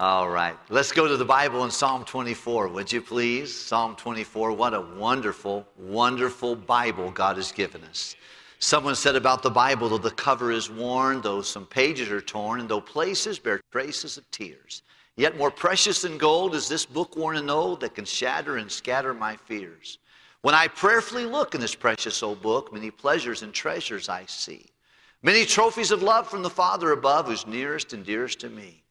All right, let's go to the Bible in Psalm 24, would you please? Psalm 24, what a wonderful, wonderful Bible God has given us. Someone said about the Bible, though the cover is worn, though some pages are torn, and though places bear traces of tears, yet more precious than gold is this book worn and old that can shatter and scatter my fears. When I prayerfully look in this precious old book, many pleasures and treasures I see, many trophies of love from the Father above, who's nearest and dearest to me.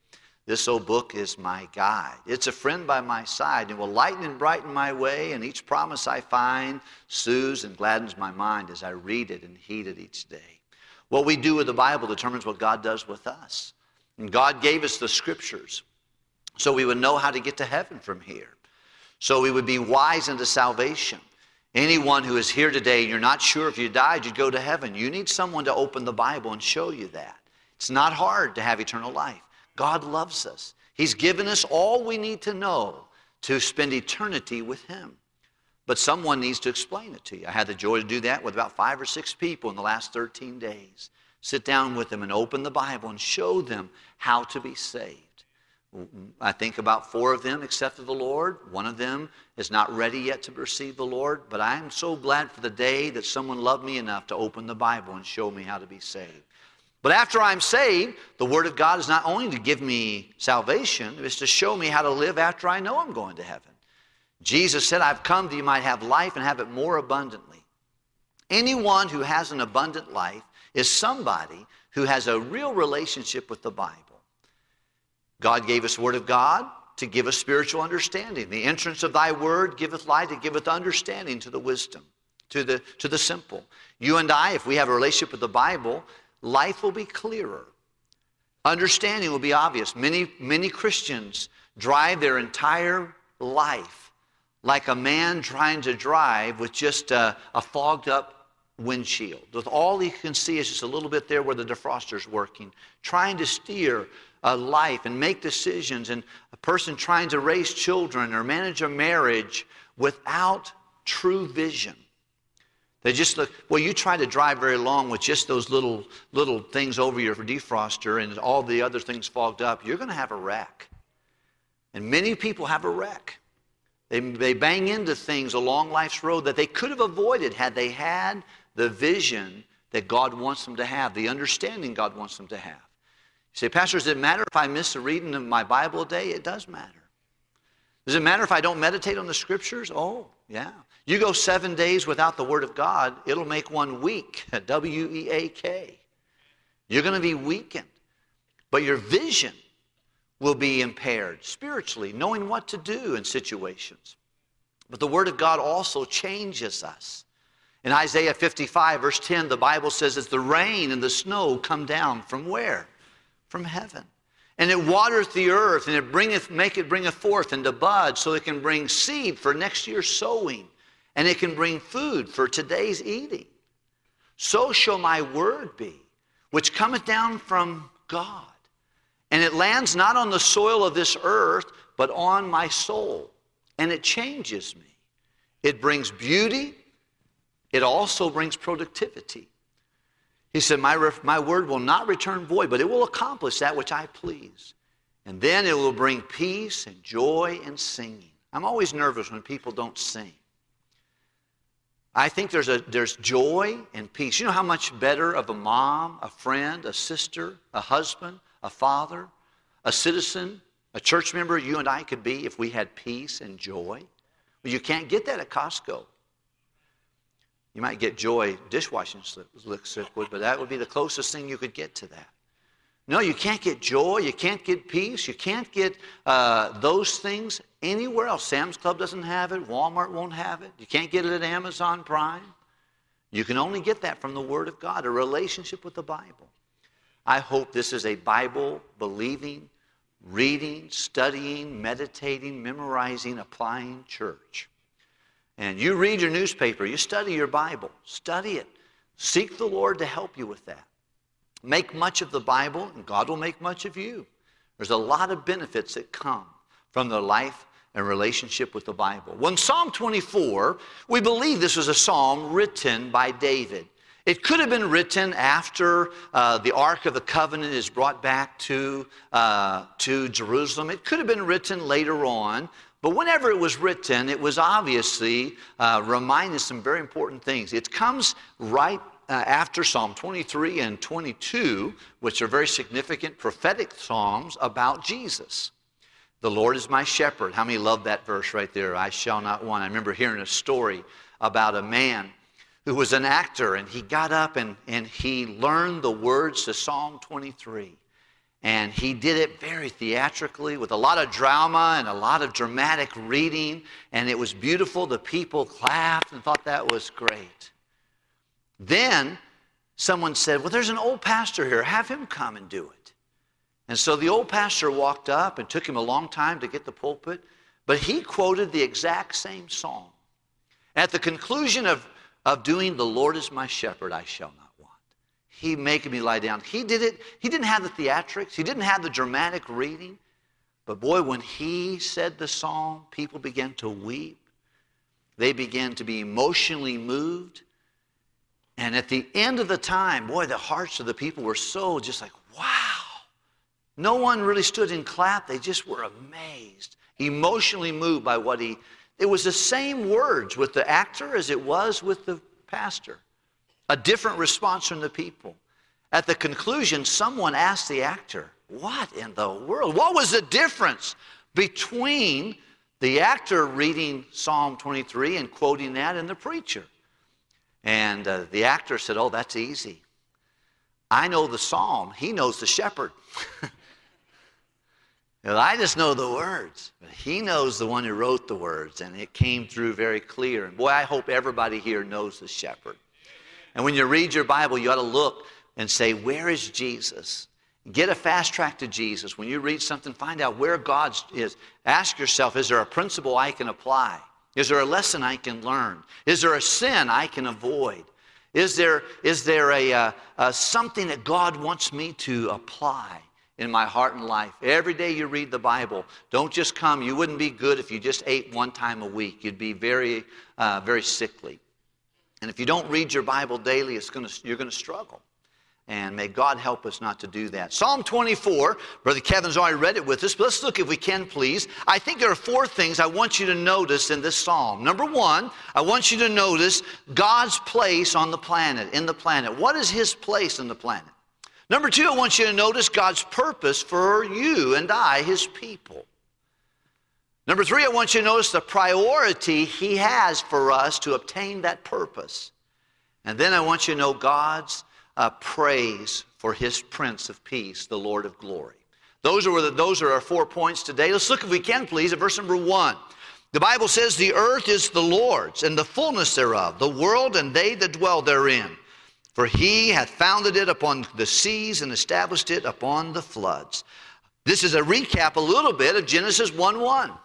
This old book is my guide. It's a friend by my side. It will lighten and brighten my way, and each promise I find soothes and gladdens my mind as I read it and heed it each day. What we do with the Bible determines what God does with us. And God gave us the Scriptures so we would know how to get to heaven from here, so we would be wise unto salvation. Anyone who is here today, you're not sure if you died, you'd go to heaven. You need someone to open the Bible and show you that. It's not hard to have eternal life. God loves us. He's given us all we need to know to spend eternity with Him. But someone needs to explain it to you. I had the joy to do that with about 5 or 6 people in the last 13 days. Sit down with them and open the Bible and show them how to be saved. I think about 4 of them accepted the Lord. One of them is not ready yet to receive the Lord. But I am so glad for the day that someone loved me enough to open the Bible and show me how to be saved. But after I'm saved, the Word of God is not only to give me salvation, it's to show me how to live after I know I'm going to heaven. Jesus said, I've come that you might have life and have it more abundantly. Anyone who has an abundant life is somebody who has a real relationship with the Bible. God gave us the Word of God to give us spiritual understanding. The entrance of thy Word giveth light, it giveth understanding to the wisdom, to the simple. You and I, if we have a relationship with the Bible, life will be clearer. Understanding will be obvious. Many Christians drive their entire life like a man trying to drive with just a fogged up windshield. With all he can see is just a little bit there where the defroster's working, trying to steer a life and make decisions, and a person trying to raise children or manage a marriage without true vision. They just look, well, you try to drive very long with just those little things over your defroster and all the other things fogged up, you're going to have a wreck. And many people have a wreck. They bang into things along life's road that they could have avoided had they had the vision that God wants them to have, the understanding God wants them to have. You say, Pastor, does it matter if I miss a reading of my Bible a day? It does matter. Does it matter if I don't meditate on the Scriptures? Oh, yeah. You go 7 days without the Word of God, it'll make one weak, W-E-A-K. You're going to be weakened, but your vision will be impaired spiritually, knowing what to do in situations. But the Word of God also changes us. In Isaiah 55, verse 10, the Bible says, as the rain and the snow come down from where? From heaven. And it watereth the earth, and it bringeth forth into bud, so it can bring seed for next year's sowing. And it can bring food for today's eating. So shall my word be, which cometh down from God. And it lands not on the soil of this earth, but on my soul. And it changes me. It brings beauty. It also brings productivity. He said, my word will not return void, but it will accomplish that which I please. And then it will bring peace and joy and singing. I'm always nervous when people don't sing. I think there's joy and peace. You know how much better of a mom, a friend, a sister, a husband, a father, a citizen, a church member you and I could be if we had peace and joy? Well, you can't get that at Costco. You might get joy dishwashing liquid, but that would be the closest thing you could get to that. No, you can't get joy. You can't get peace. You can't get those things anywhere else. Sam's Club doesn't have it. Walmart won't have it. You can't get it at Amazon Prime. You can only get that from the Word of God, a relationship with the Bible. I hope this is a Bible-believing, reading, studying, meditating, memorizing, applying church. And you read your newspaper. You study your Bible. Study it. Seek the Lord to help you with that. Make much of the Bible, and God will make much of you. There's a lot of benefits that come from the life and relationship with the Bible. Well, in Psalm 24, we believe this was a psalm written by David. It could have been written after the Ark of the Covenant is brought back to Jerusalem. It could have been written later on. But whenever it was written, it was obviously reminding some very important things. It comes right after Psalm 23 and 22, which are very significant prophetic psalms about Jesus. The Lord is my shepherd. How many love that verse right there? I shall not want. I remember hearing a story about a man who was an actor, and he got up and he learned the words to Psalm 23. And he did it very theatrically with a lot of drama and a lot of dramatic reading, and it was beautiful. The people clapped and thought that was great. Then someone said, well, there's an old pastor here. Have him come and do it. And so the old pastor walked up, and took him a long time to get the pulpit, but he quoted the exact same psalm. At the conclusion of doing the Lord is my shepherd, I shall not want. He maketh me lie down. He did it. He didn't have the theatrics. He didn't have the dramatic reading. But boy, when he said the psalm, people began to weep. They began to be emotionally moved. And at the end of the time, boy, the hearts of the people were so just like, wow. No one really stood and clapped. They just were amazed, emotionally moved by what he. It was the same words with the actor as it was with the pastor. A different response from the people. At the conclusion, someone asked the actor, what in the world? What was the difference between the actor reading Psalm 23 and quoting that and the preacher? And the actor said, oh, that's easy. I know the psalm. He knows the shepherd. I just know the words, but he knows the one who wrote the words, and it came through very clear. And boy, I hope everybody here knows the shepherd. And when you read your Bible, you ought to look and say, where is Jesus? Get a fast track to Jesus. When you read something, find out where God is. Ask yourself, is there a principle I can apply? Is there a lesson I can learn? Is there a sin I can avoid? Is there a something that God wants me to apply in my heart and life? Every day you read the Bible. Don't just come. You wouldn't be good if you just ate one time a week. You'd be very sickly. And if you don't read your Bible daily, you're going to struggle. And may God help us not to do that. Psalm 24, Brother Kevin's already read it with us, but let's look if we can, please. I think there are four things I want you to notice in this psalm. Number one, I want you to notice God's place on the planet, in the planet. What is his place in the planet? Number two, I want you to notice God's purpose for you and I, his people. Number three, I want you to notice the priority he has for us to obtain that purpose. And then I want you to know God's praise for his Prince of Peace, the Lord of Glory. Those are our 4 points today. Let's look, if we can, please, at verse number 1. The Bible says, the earth is the Lord's and the fullness thereof, the world and they that dwell therein. For he hath founded it upon the seas and established it upon the floods. This is a recap a little bit of Genesis 1:1.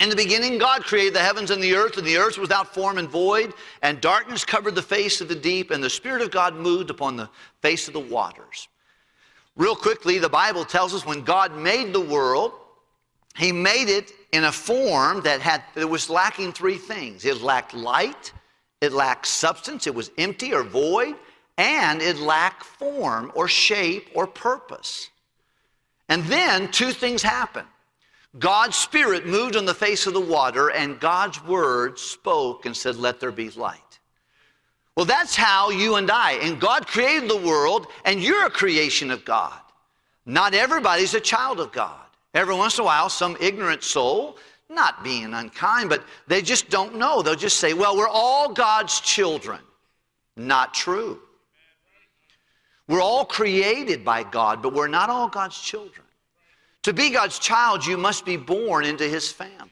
In the beginning, God created the heavens and the earth was without form and void, and darkness covered the face of the deep, and the Spirit of God moved upon the face of the waters. Real quickly, the Bible tells us when God made the world, he made it in a form that was lacking three things. It lacked light, it lacked substance, it was empty or void, and it lacked form or shape or purpose. And then two things happened. God's Spirit moved on the face of the water, and God's Word spoke and said, let there be light. Well, that's how you and I, and God created the world, and you're a creation of God. Not everybody's a child of God. Every once in a while, some ignorant soul, not being unkind, but they just don't know. They'll just say, well, we're all God's children. Not true. We're all created by God, but we're not all God's children. To be God's child, you must be born into his family.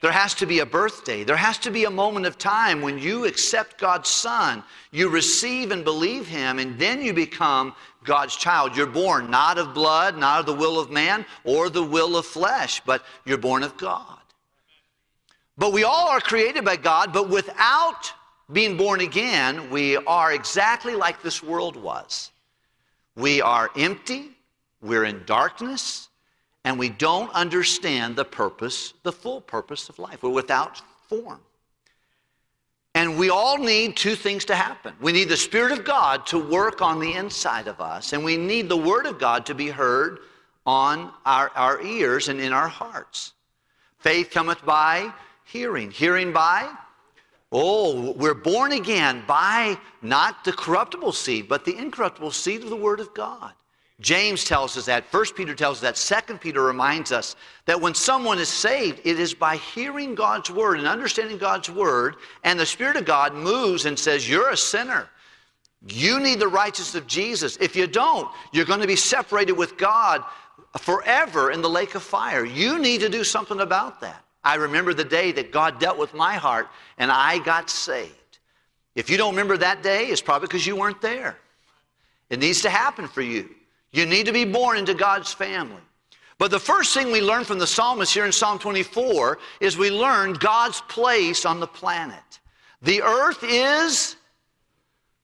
There has to be a birthday. There has to be a moment of time when you accept God's Son, you receive and believe him, and then you become God's child. You're born not of blood, not of the will of man, or the will of flesh, but you're born of God. But we all are created by God, but without being born again, we are exactly like this world was. We are empty, we're in darkness, and we don't understand the purpose, the full purpose of life. We're without form. And we all need two things to happen. We need the Spirit of God to work on the inside of us, and we need the Word of God to be heard on our ears and in our hearts. Faith cometh by hearing. Hearing by? Oh, we're born again by not the corruptible seed, but the incorruptible seed of the Word of God. James tells us that. 1 Peter tells us that. 2 Peter reminds us that when someone is saved, it is by hearing God's Word and understanding God's Word, and the Spirit of God moves and says, you're a sinner. You need the righteousness of Jesus. If you don't, you're going to be separated with God forever in the lake of fire. You need to do something about that. I remember the day that God dealt with my heart and I got saved. If you don't remember that day, it's probably because you weren't there. It needs to happen for you. You need to be born into God's family. But the first thing we learn from the psalmist here in Psalm 24 is we learn God's place on the planet. The earth is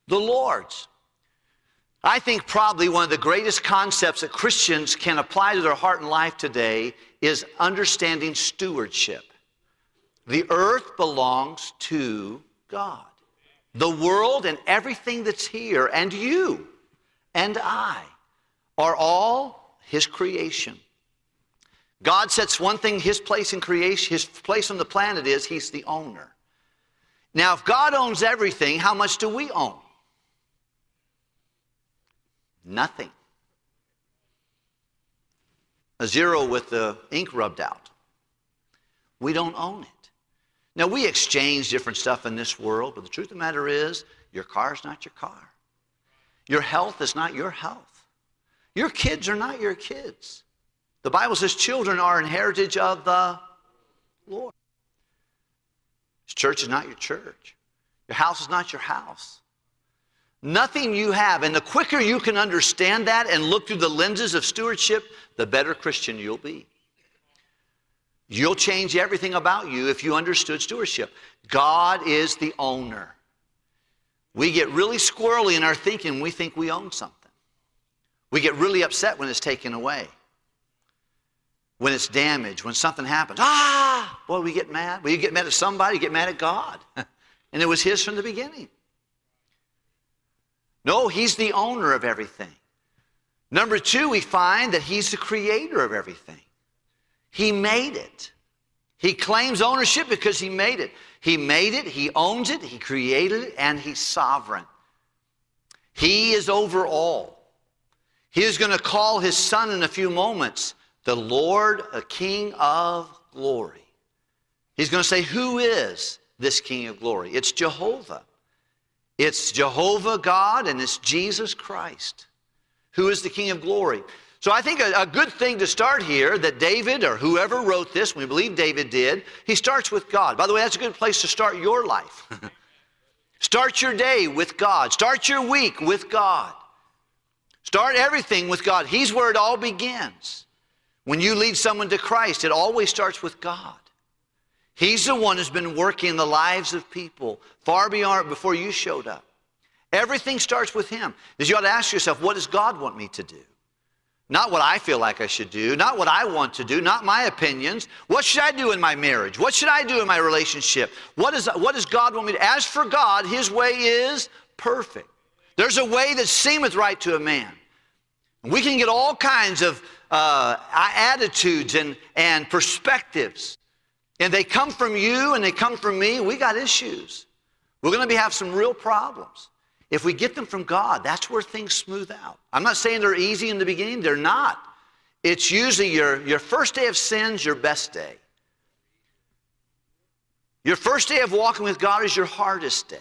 the Lord's. I think probably one of the greatest concepts that Christians can apply to their heart and life today is understanding stewardship. The earth belongs to God. The world and everything that's here, and you and I, are all His creation. God sets one thing, His place in creation, His place on the planet is He's the owner. Now, if God owns everything, how much do we own? Nothing. A zero with the ink rubbed out. We don't own it. Now, we exchange different stuff in this world, but the truth of the matter is, your car is not your car. Your health is not your health. Your kids are not your kids. The Bible says children are an heritage of the Lord. His church is not your church. Your house is not your house. Nothing you have. And the quicker you can understand that and look through the lenses of stewardship, the better Christian you'll be. You'll change everything about you if you understood stewardship. God is the owner. We get really squirrely in our thinking when we think we own something. We get really upset when it's taken away, when it's damaged, when something happens. Boy, we get mad. Well, you get mad at somebody, you get mad at God. And it was His from the beginning. No, He's the owner of everything. Number two, we find that He's the creator of everything. He made it. He claims ownership because He made it. He made it, He owns it, He created it, and He's sovereign. He is over all. He is going to call His Son in a few moments the Lord, a King of glory. He's going to say, who is this King of glory? It's Jehovah. It's Jehovah God, and it's Jesus Christ, who is the King of glory. So I think a good thing to start here, that David, or whoever wrote this, we believe David did, he starts with God. By the way, that's a good place to start your life. Start your day with God. Start your week with God. Start everything with God. He's where it all begins. When you lead someone to Christ, it always starts with God. He's the one who's been working in the lives of people far beyond before you showed up. Everything starts with Him. Because you ought to ask yourself, what does God want me to do? Not what I feel like I should do, not what I want to do, not my opinions. What should I do in my marriage? What should I do in my relationship? What does God want me to do? As for God, His way is perfect. There's a way that seemeth right to a man. We can get all kinds of attitudes and perspectives. And they come from you and they come from me. We got issues. We're going to have some real problems. If we get them from God, that's where things smooth out. I'm not saying they're easy in the beginning. They're not. It's usually your first day of sin's your best day. Your first day of walking with God is your hardest day.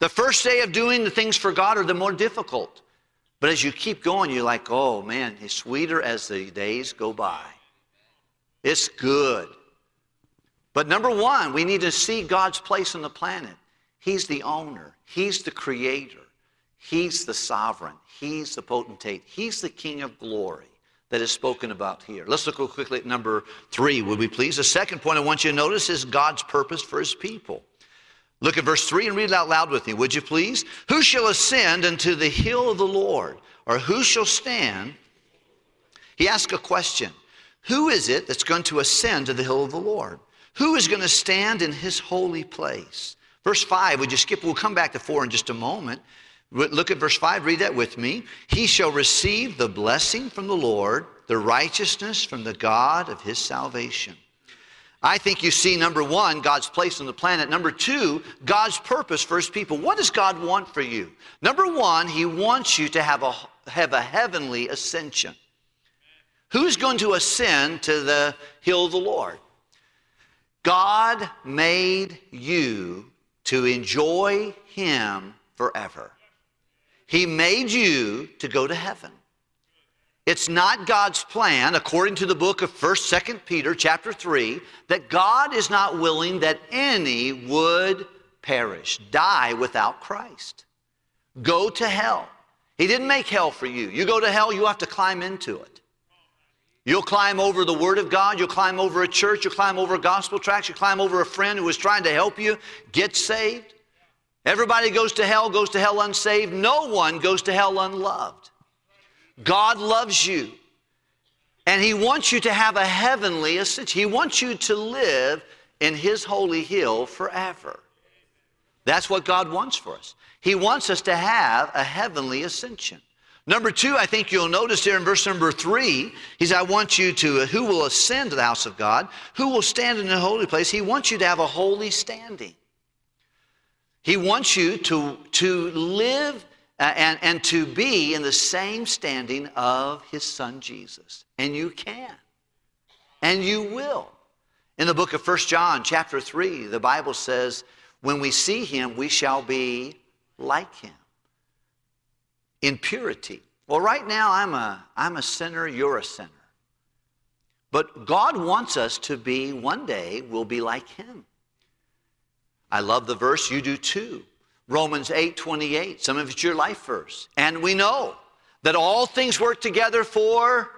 The first day of doing the things for God are the more difficult. But as you keep going, you're like, oh man, it's sweeter as the days go by. It's good. But number one, we need to see God's place on the planet. He's the owner. He's the creator. He's the sovereign. He's the potentate. He's the King of glory that is spoken about here. Let's look real quickly at number three, would we please? The second point I want you to notice is God's purpose for His people. Look at verse 3 and read it out loud with me, would you please? Who shall ascend into the hill of the Lord? Or who shall stand? He asks a question. Who is it that's going to ascend to the hill of the Lord? Who is going to stand in His holy place? Verse 5, we just skip. We'll come back to 4 in just a moment. Look at verse 5. Read that with me. He shall receive the blessing from the Lord, the righteousness from the God of his salvation. I think you see, number one, God's place on the planet. Number two, God's purpose for his people. What does God want for you? Number one, he wants you to have a heavenly ascension. Who's going to ascend to the hill of the Lord? God made you to enjoy him forever. He made you to go to heaven. It's not God's plan, according to the book of 1st, 2nd Peter, chapter 3, that God is not willing that any would perish, die without Christ, go to hell. He didn't make hell for you. You go to hell, you have to climb into it. You'll climb over the Word of God. You'll climb over a church. You'll climb over gospel tracts. You'll climb over a friend who was trying to help you get saved. Everybody goes to hell unsaved. No one goes to hell unloved. God loves you, and he wants you to have a heavenly ascension. He wants you to live in his holy hill forever. That's what God wants for us. He wants us to have a heavenly ascension. Number two, I think you'll notice here in verse number 3, he says, I want you to, who will ascend to the house of God? Who will stand in the holy place? He wants you to have a holy standing. He wants you to live and to be in the same standing of his son Jesus. And you can. And you will. In the book of 1 John chapter 3, the Bible says, when we see him, we shall be like him. In purity. Well, right now I'm a sinner, you're a sinner. But God wants us to be, one day, we'll be like him. I love the verse, you do too. Romans 8:28, some of it's your life verse. And we know that all things work together for,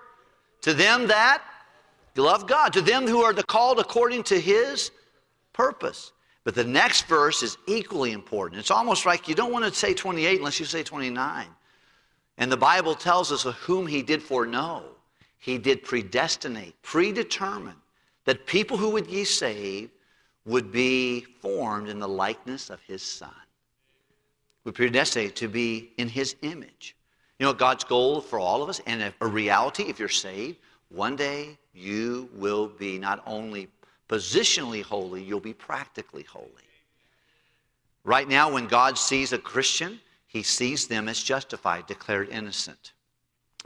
to them that love God, to them who are called according to his purpose. But the next verse is equally important. It's almost like you don't want to say 28 unless you say 29. And the Bible tells us of whom he did foreknow. He did predestinate, predetermine, that people who would ye save would be formed in the likeness of his son. We predestinate to be in his image. You know, God's goal for all of us, and a reality, if you're saved, one day you will be not only positionally holy, you'll be practically holy. Right now, when God sees a Christian, he sees them as justified, declared innocent.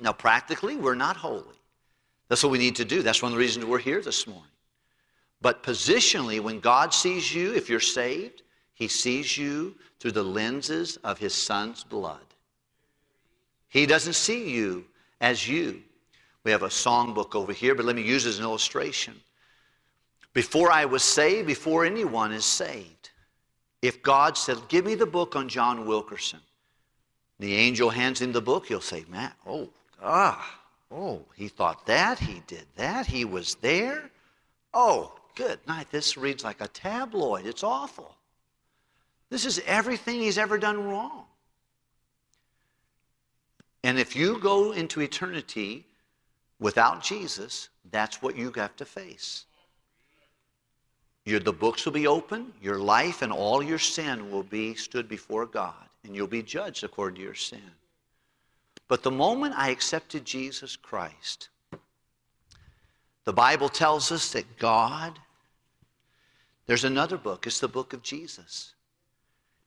Now, practically, we're not holy. That's what we need to do. That's one of the reasons we're here this morning. But positionally, when God sees you, if you're saved, he sees you through the lenses of his son's blood. He doesn't see you as you. We have a songbook over here, but let me use it as an illustration. Before I was saved, before anyone is saved, if God said, give me the book on John Wilkerson, the angel hands him the book, he'll say, man, he thought that, he did that, he was there. Oh, good night, this reads like a tabloid. It's awful. This is everything he's ever done wrong. And if you go into eternity without Jesus, that's what you have to face. The books will be open, your life and all your sin will be stood before God, and you'll be judged according to your sin. But the moment I accepted Jesus Christ, the Bible tells us that God, there's another book. It's the book of Jesus.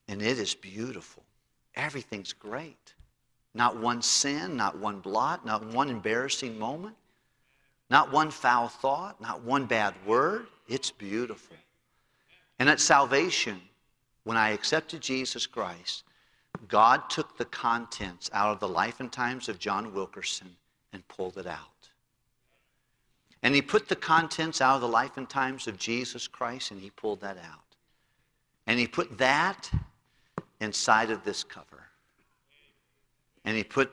And it is beautiful. Everything's great. Not one sin, not one blot, not one embarrassing moment, not one foul thought, not one bad word. It's beautiful. And at salvation, when I accepted Jesus Christ, God took the contents out of the life and times of John Wilkerson and pulled it out. And he put the contents out of the life and times of Jesus Christ, and he pulled that out. And he put that inside of this cover. And he put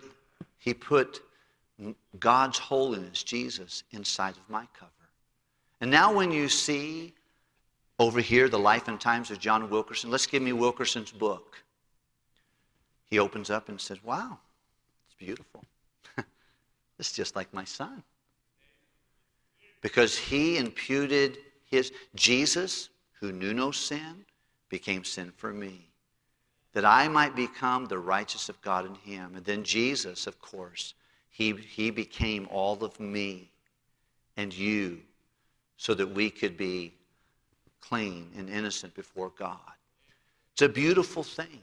God's holiness, Jesus, inside of my cover. And now when you see over here the life and times of John Wilkerson, let's give me Wilkerson's book. He opens up and says, wow, it's beautiful. It's just like my son. Because he imputed Jesus, who knew no sin, became sin for me, that I might become the righteous of God in him. And then Jesus, of course, he became all of me and you so that we could be clean and innocent before God. It's a beautiful thing.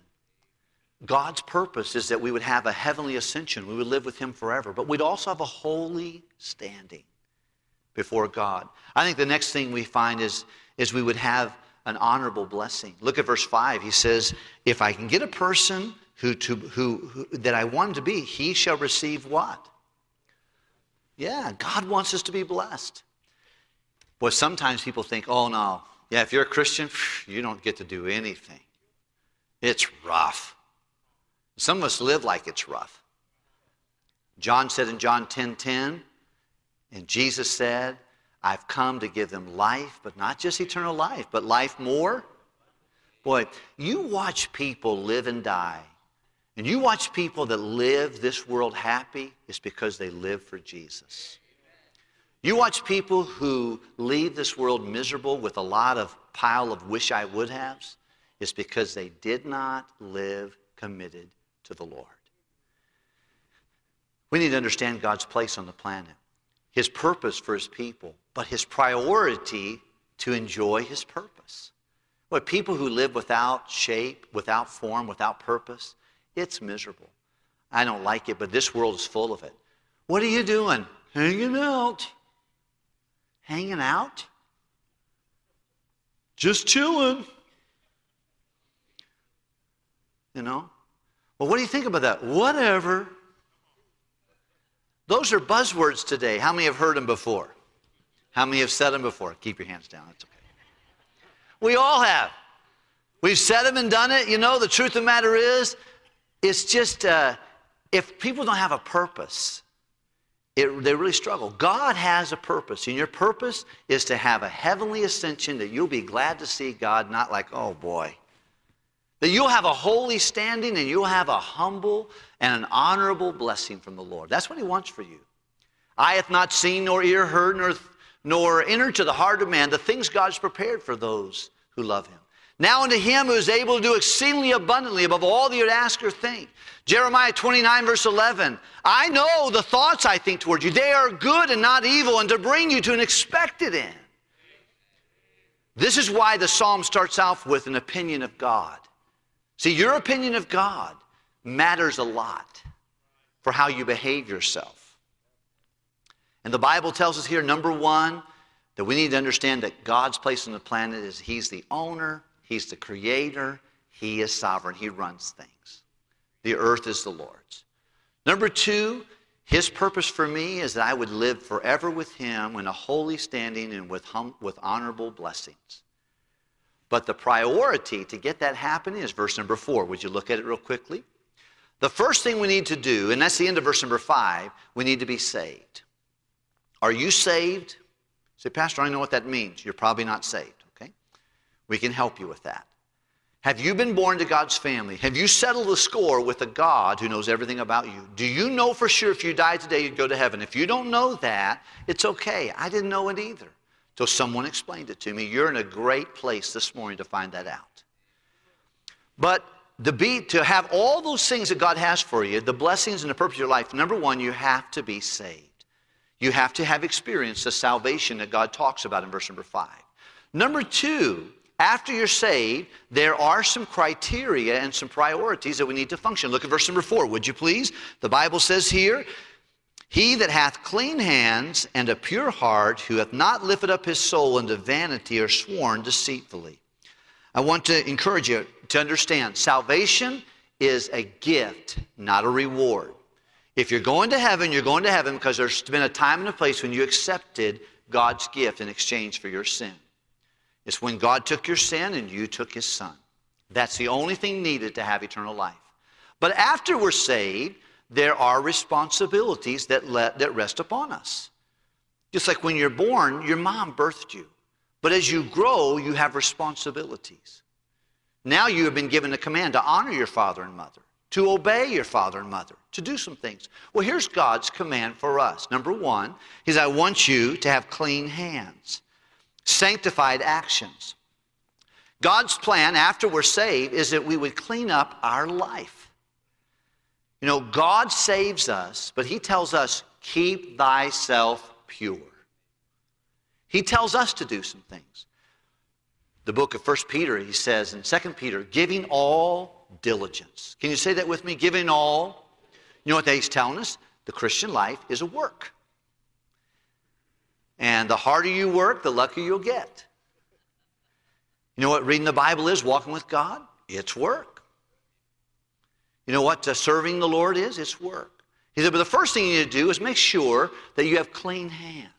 God's purpose is that we would have a heavenly ascension. We would live with him forever. But we'd also have a holy standing before God. I think the next thing we find is we would have an honorable blessing. Look at verse 5. He says, if I can get a person that I want him to be, he shall receive what? Yeah, God wants us to be blessed. Well, sometimes people think, oh no, yeah, if you're a Christian, you don't get to do anything. It's rough. Some of us live like it's rough. John said in John 10:10, and Jesus said, I've come to give them life, but not just eternal life, but life more. Boy, you watch people live and die, and you watch people that live this world happy, it's because they live for Jesus. You watch people who leave this world miserable with a lot of pile of wish I would haves, it's because they did not live committed to the Lord. We need to understand God's place on the planet, his purpose for his people, but his priority to enjoy his purpose. But people who live without shape, without form, without purpose, it's miserable. I don't like it, but this world is full of it. What are you doing? Hanging out. Hanging out? Just chilling. You know? Well, what do you think about that? Whatever. Those are buzzwords today. How many have heard them before? How many have said them before? Keep your hands down. That's okay. We all have. We've said them and done it. You know, the truth of the matter is, it's just if people don't have a purpose, they really struggle. God has a purpose, and your purpose is to have a heavenly ascension that you'll be glad to see God, not like, oh boy. That you'll have a holy standing and you'll have a humble and an honorable blessing from the Lord. That's what he wants for you. Eye hath not seen, nor ear heard, nor entered to the heart of man the things God's prepared for those who love him. Now unto him who is able to do exceedingly abundantly above all that you would ask or think. Jeremiah 29 verse 11. I know the thoughts I think toward you. They are good and not evil, and to bring you to an expected end. This is why the psalm starts off with an opinion of God. See, your opinion of God matters a lot for how you behave yourself. And the Bible tells us here, number one, that we need to understand that God's place on the planet is he's the owner, he's the creator, he is sovereign, he runs things. The earth is the Lord's. Number two, his purpose for me is that I would live forever with him in a holy standing and with honorable blessings. But the priority to get that happening is verse number 4. Would you look at it real quickly? The first thing we need to do, and that's the end of verse number 5, we need to be saved. Are you saved? Say, Pastor, I know what that means. You're probably not saved, okay? We can help you with that. Have you been born to God's family? Have you settled the score with a God who knows everything about you? Do you know for sure if you died today, you'd go to heaven? If you don't know that, it's okay. I didn't know it either. Till someone explained it to me. You're in a great place this morning to find that out. But to have all those things that God has for you, the blessings and the purpose of your life, number one, you have to be saved. You have to have experienced the salvation that God talks about in verse number 5. Number two, after you're saved, there are some criteria and some priorities that we need to function. Look at verse number 4, would you please? The Bible says here, he that hath clean hands and a pure heart, who hath not lifted up his soul into vanity or sworn deceitfully. I want to encourage you to understand salvation is a gift, not a reward. If you're going to heaven, you're going to heaven because there's been a time and a place when you accepted God's gift in exchange for your sin. It's when God took your sin and you took his son. That's the only thing needed to have eternal life. But after we're saved, there are responsibilities that rest upon us. Just like when you're born, your mom birthed you. But as you grow, you have responsibilities. Now you have been given a command to honor your father and mother, to obey your father and mother, to do some things. Well, here's God's command for us. Number one is I want you to have clean hands, sanctified actions. God's plan after we're saved is that we would clean up our life. You know, God saves us, but he tells us, keep thyself pure. He tells us to do some things. The book of 1 Peter, he says, in 2 Peter, giving all diligence. Can you say that with me? Giving all. You know what he's telling us? The Christian life is a work. And the harder you work, the luckier you'll get. You know what reading the Bible is? Walking with God? It's work. You know what serving the Lord is? It's work. He said, but the first thing you need to do is make sure that you have clean hands.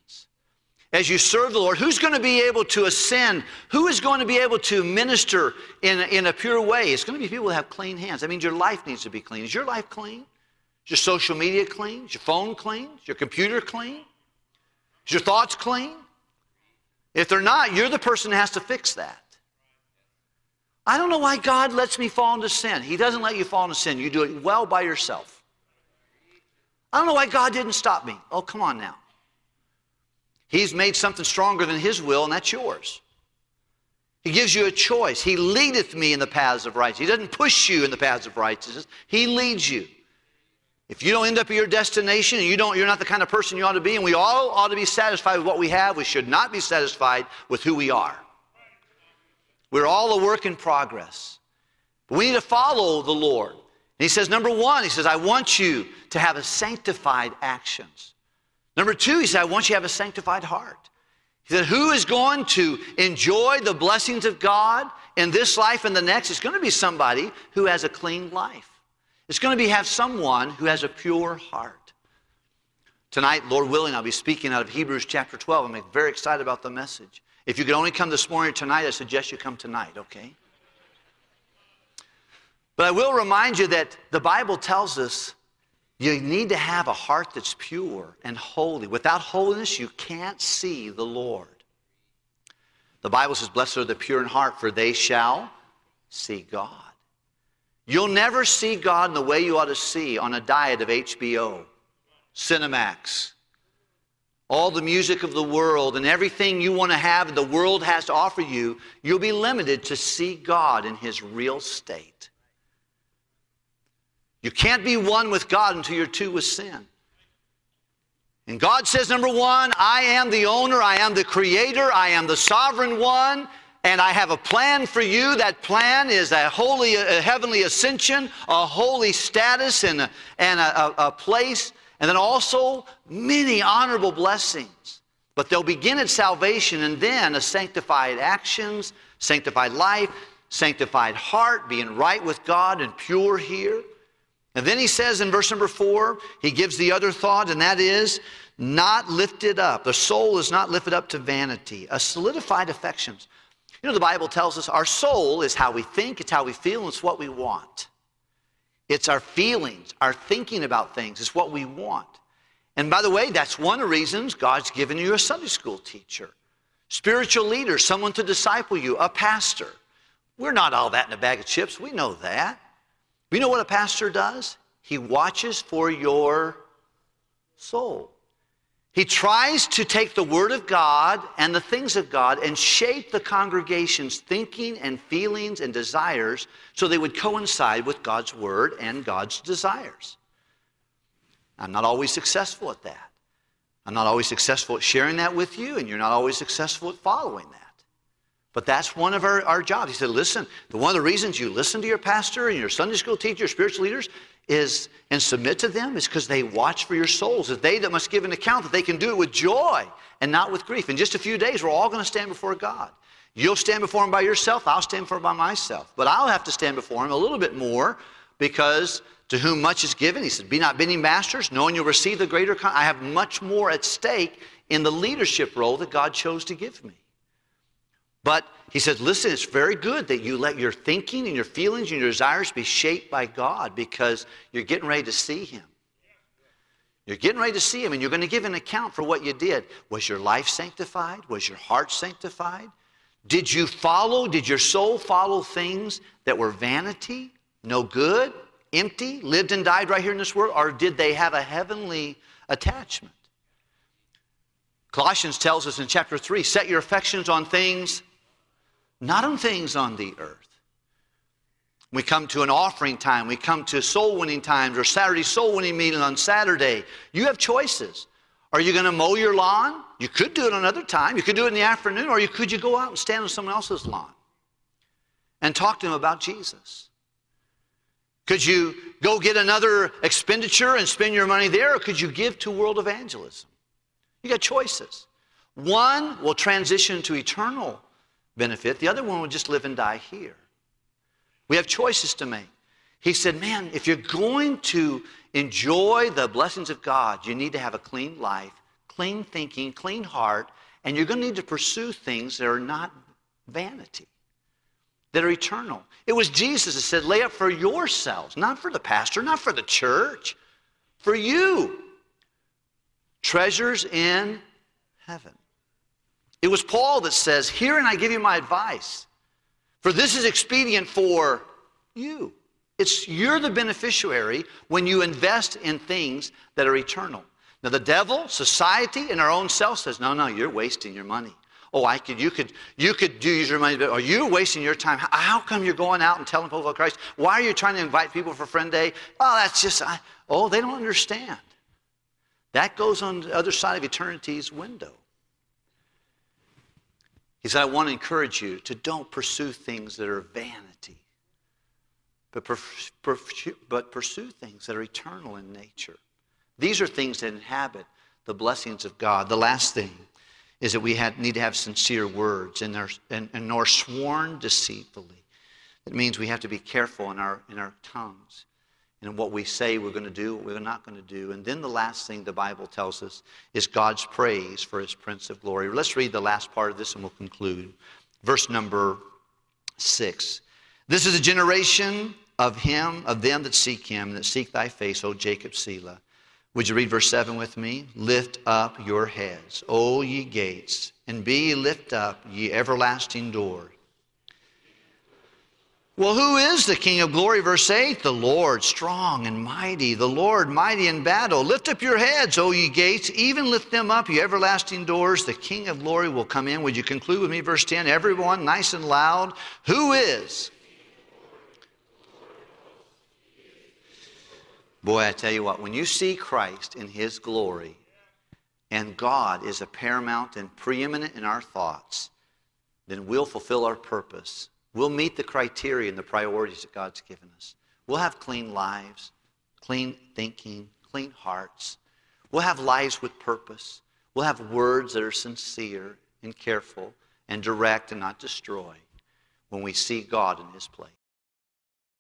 As you serve the Lord, who's going to be able to ascend? Who is going to be able to minister in a pure way? It's going to be people that have clean hands. That means your life needs to be clean. Is your life clean? Is your social media clean? Is your phone clean? Is your computer clean? Is your thoughts clean? If they're not, you're the person that has to fix that. I don't know why God lets me fall into sin. He doesn't let you fall into sin. You do it well by yourself. I don't know why God didn't stop me. Oh, come on now. He's made something stronger than his will, and that's yours. He gives you a choice. He leadeth me in the paths of righteousness. He doesn't push you in the paths of righteousness. He leads you. If you don't end up at your destination and you're not the kind of person you ought to be, and we all ought to be satisfied with what we have, we should not be satisfied with who we are. We're all a work in progress. But we need to follow the Lord. And he says, number one, he says, I want you to have a sanctified actions. Number two, he said, I want you to have a sanctified heart. He said, who is going to enjoy the blessings of God in this life and the next? It's going to be somebody who has a clean life. It's going to have someone who has a pure heart. Tonight, Lord willing, I'll be speaking out of Hebrews chapter 12. I'm very excited about the message. If you could only come this morning or tonight, I suggest you come tonight, okay? But I will remind you that the Bible tells us you need to have a heart that's pure and holy. Without holiness, you can't see the Lord. The Bible says, blessed are the pure in heart, for they shall see God. You'll never see God in the way you ought to see on a diet of HBO, Cinemax, all the music of the world and everything you want to have and the world has to offer you. You'll be limited to see God in his real state. You can't be one with God until you're two with sin. And God says, number one, I am the owner, I am the creator, I am the sovereign one, and I have a plan for you. That plan is a heavenly ascension, a holy status, and a place, and then also many honorable blessings. But they'll begin at salvation and then a sanctified actions, sanctified life, sanctified heart, being right with God and pure here. And then he says in verse number 4, he gives the other thought, and that is not lifted up. The soul is not lifted up to vanity, a solidified affections. You know, the Bible tells us our soul is how we think, it's how we feel, and it's what we want. It's our feelings, our thinking about things. It's what we want. And by the way, that's one of the reasons God's given you a Sunday school teacher, spiritual leader, someone to disciple you, a pastor. We're not all that in a bag of chips. We know that. You know what a pastor does? He watches for your soul. He tries to take the Word of God and the things of God and shape the congregation's thinking and feelings and desires so they would coincide with God's Word and God's desires. I'm not always successful at that. I'm not always successful at sharing that with you, and you're not always successful at following that. But that's one of our jobs. He said, listen, one of the reasons you listen to your pastor and your Sunday school teacher, spiritual leaders, is and submit to them is because they watch for your souls. It's they that must give an account that they can do it with joy and not with grief. In just a few days, we're all going to stand before God. You'll stand before him by yourself. I'll stand before him by myself. But I'll have to stand before him a little bit more because to whom much is given, he said, be not many masters, knowing you'll receive the greater. I have much more at stake in the leadership role that God chose to give me. But he says, listen, it's very good that you let your thinking and your feelings and your desires be shaped by God because you're getting ready to see him. You're getting ready to see him, and you're going to give an account for what you did. Was your life sanctified? Was your heart sanctified? Did you follow? Did your soul follow things that were vanity, no good, empty, lived and died right here in this world? Or did they have a heavenly attachment? Colossians tells us in chapter 3, set your affections on things not on things on the earth. We come to an offering time. We come to soul winning times or Saturday soul winning meeting on Saturday. You have choices. Are you going to mow your lawn? You could do it another time. You could do it in the afternoon, or could you go out and stand on someone else's lawn and talk to them about Jesus? Could you go get another expenditure and spend your money there, or could you give to world evangelism? You got choices. One will transition to eternal benefit. The other one will just live and die here. We have choices to make. He said, man, if you're going to enjoy the blessings of God, you need to have a clean life, clean thinking, clean heart, and you're going to need to pursue things that are not vanity, that are eternal. It was Jesus that said, lay up for yourselves, not for the pastor, not for the church, for you, treasures in heaven. It was Paul that says, herein I give you my advice, for this is expedient for you. You're the beneficiary when you invest in things that are eternal. Now the devil, society, and our own self says, no, you're wasting your money. Oh, you could use your money, or you're wasting your time. How come you're going out and telling people about Christ? Why are you trying to invite people for Friend Day? Oh, that's just, they don't understand. That goes on the other side of eternity's window. He said, I want to encourage you to don't pursue things that are vanity, but pursue things that are eternal in nature. These are things that inhabit the blessings of God. The last thing is that we need to have sincere words and nor sworn deceitfully. It means we have to be careful in our tongues and what we say we're going to do, what we're not going to do. And then the last thing the Bible tells us is God's praise for his Prince of Glory. Let's read the last part of this and we'll conclude. Verse number 6. This is a generation of them that seek him, that seek thy face, O Jacob Selah. Would you read verse 7 with me? Lift up your heads, O ye gates, and be ye lift up, ye everlasting door. Well, who is the King of glory? Verse 8, the Lord strong and mighty, the Lord mighty in battle. Lift up your heads, O ye gates, even lift them up, ye everlasting doors. The King of glory will come in. Would you conclude with me, verse 10? Everyone, nice and loud, who is? Boy, I tell you what, when you see Christ in his glory and God is a paramount and preeminent in our thoughts, then we'll fulfill our purpose. We'll meet the criteria and the priorities that God's given us. We'll have clean lives, clean thinking, clean hearts. We'll have lives with purpose. We'll have words that are sincere and careful and direct and not destroy when we see God in his place.